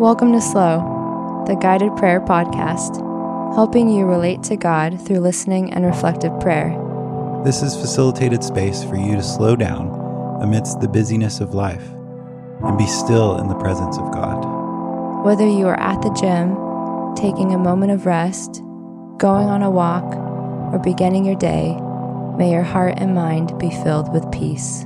Welcome to Slow, the guided prayer podcast, helping you relate to God through listening and reflective prayer. This is facilitated space for you to slow down amidst the busyness of life and be still in the presence of God. Whether you are at the gym, taking a moment of rest, going on a walk, or beginning your day, may your heart and mind be filled with peace.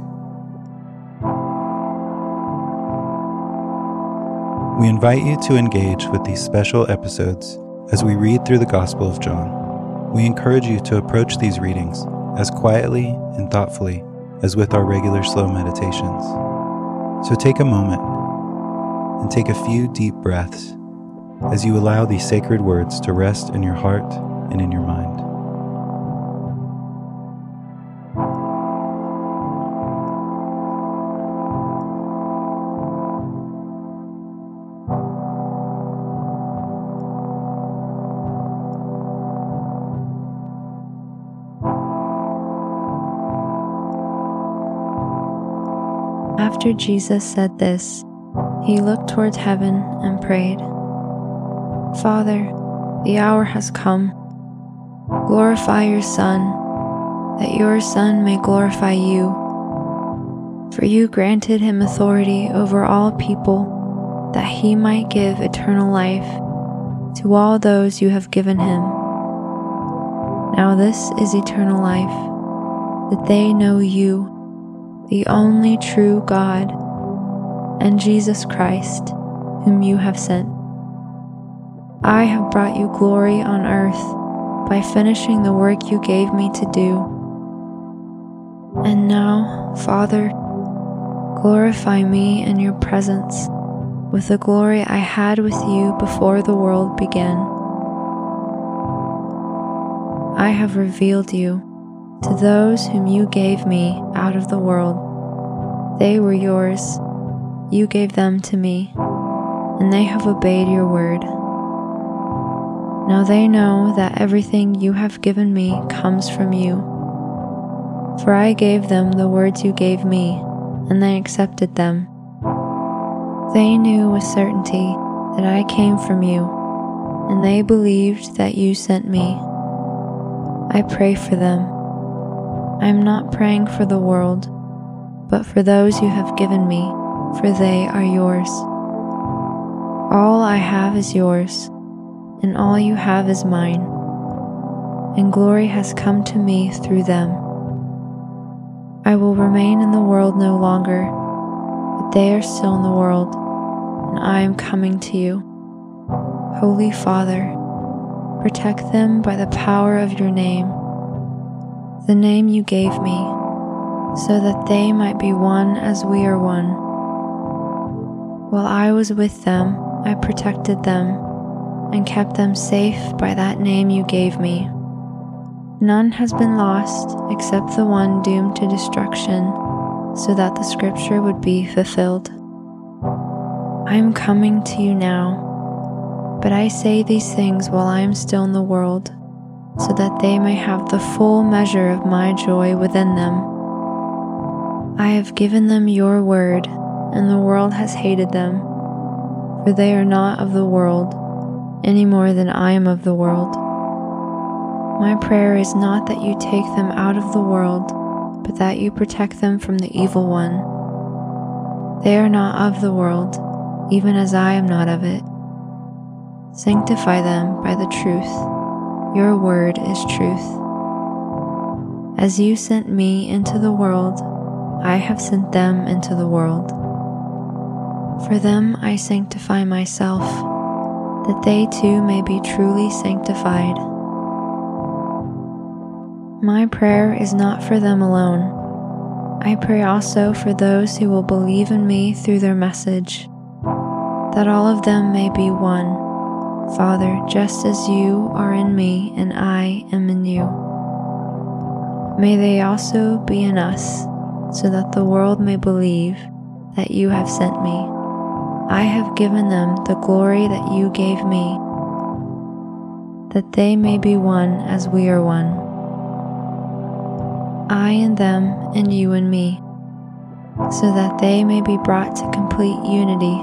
We invite you to engage with these special episodes as we read through the Gospel of John. We encourage you to approach these readings as quietly and thoughtfully as with our regular slow meditations. So take a moment and take a few deep breaths as you allow these sacred words to rest in your heart and in your mind. After Jesus said this, he looked towards heaven and prayed, "Father, the hour has come. Glorify your Son, that your Son may glorify you. For you granted him authority over all people, that he might give eternal life to all those you have given him. Now this is eternal life, that they know you, the only true God, and Jesus Christ, whom you have sent. I have brought you glory on earth by finishing the work you gave me to do. And now, Father, glorify me in your presence with the glory I had with you before the world began. I have revealed you to those whom you gave me out of the world. They were yours, you gave them to me, and they have obeyed your word. Now they know that everything you have given me comes from you. For I gave them the words you gave me, and they accepted them. They knew with certainty that I came from you, and they believed that you sent me. I pray for them. I am not praying for the world, but for those you have given me, for they are yours. All I have is yours, and all you have is mine, and glory has come to me through them. I will remain in the world no longer, but they are still in the world, and I am coming to you. Holy Father, protect them by the power of your name, the name you gave me, so that they might be one as we are one. While I was with them, I protected them and kept them safe by that name you gave me. None has been lost except the one doomed to destruction, so that the scripture would be fulfilled. I am coming to you now, but I say these things while I am still in the world, so that they may have the full measure of my joy within them. I have given them your word, and the world has hated them, for they are not of the world, any more than I am of the world. My prayer is not that you take them out of the world, but that you protect them from the evil one. They are not of the world, even as I am not of it. Sanctify them by the truth. Your word is truth. As you sent me into the world, I have sent them into the world. For them I sanctify myself, that they too may be truly sanctified. My prayer is not for them alone. I pray also for those who will believe in me through their message, that all of them may be one, Father, just as you are in me and I am in you. May they also be in us, so that the world may believe that you have sent me. I have given them the glory that you gave me, that they may be one as we are one. I in them and you in me, so that they may be brought to complete unity.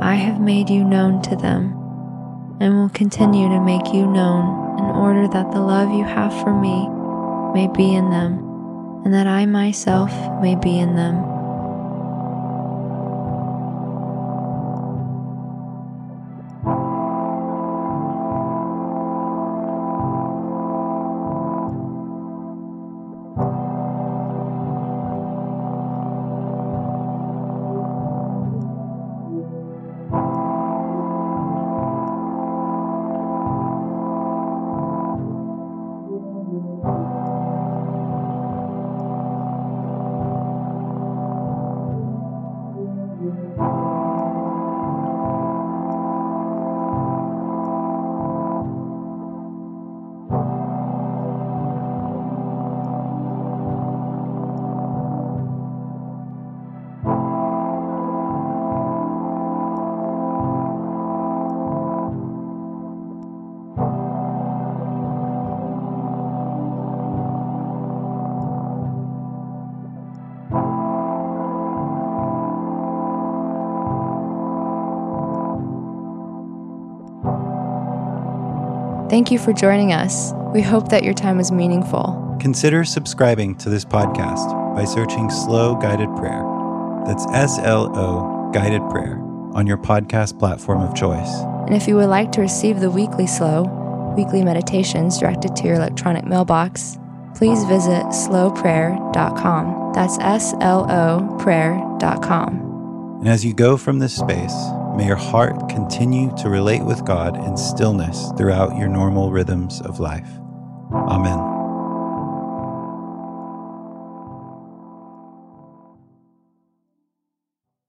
I have made you known to them, and will continue to make you known in order that the love you have for me may be in them, and that I myself may be in them. Thank you for joining us. We hope that your time was meaningful. Consider subscribing to this podcast by searching Slow Guided Prayer, that's SLO Guided Prayer, on your podcast platform of choice. And if you would like to receive the weekly Slow, weekly meditations directed to your electronic mailbox, please visit slowprayer.com. That's SLO prayer.com. And as you go from this space, may your heart continue to relate with God in stillness throughout your normal rhythms of life. Amen.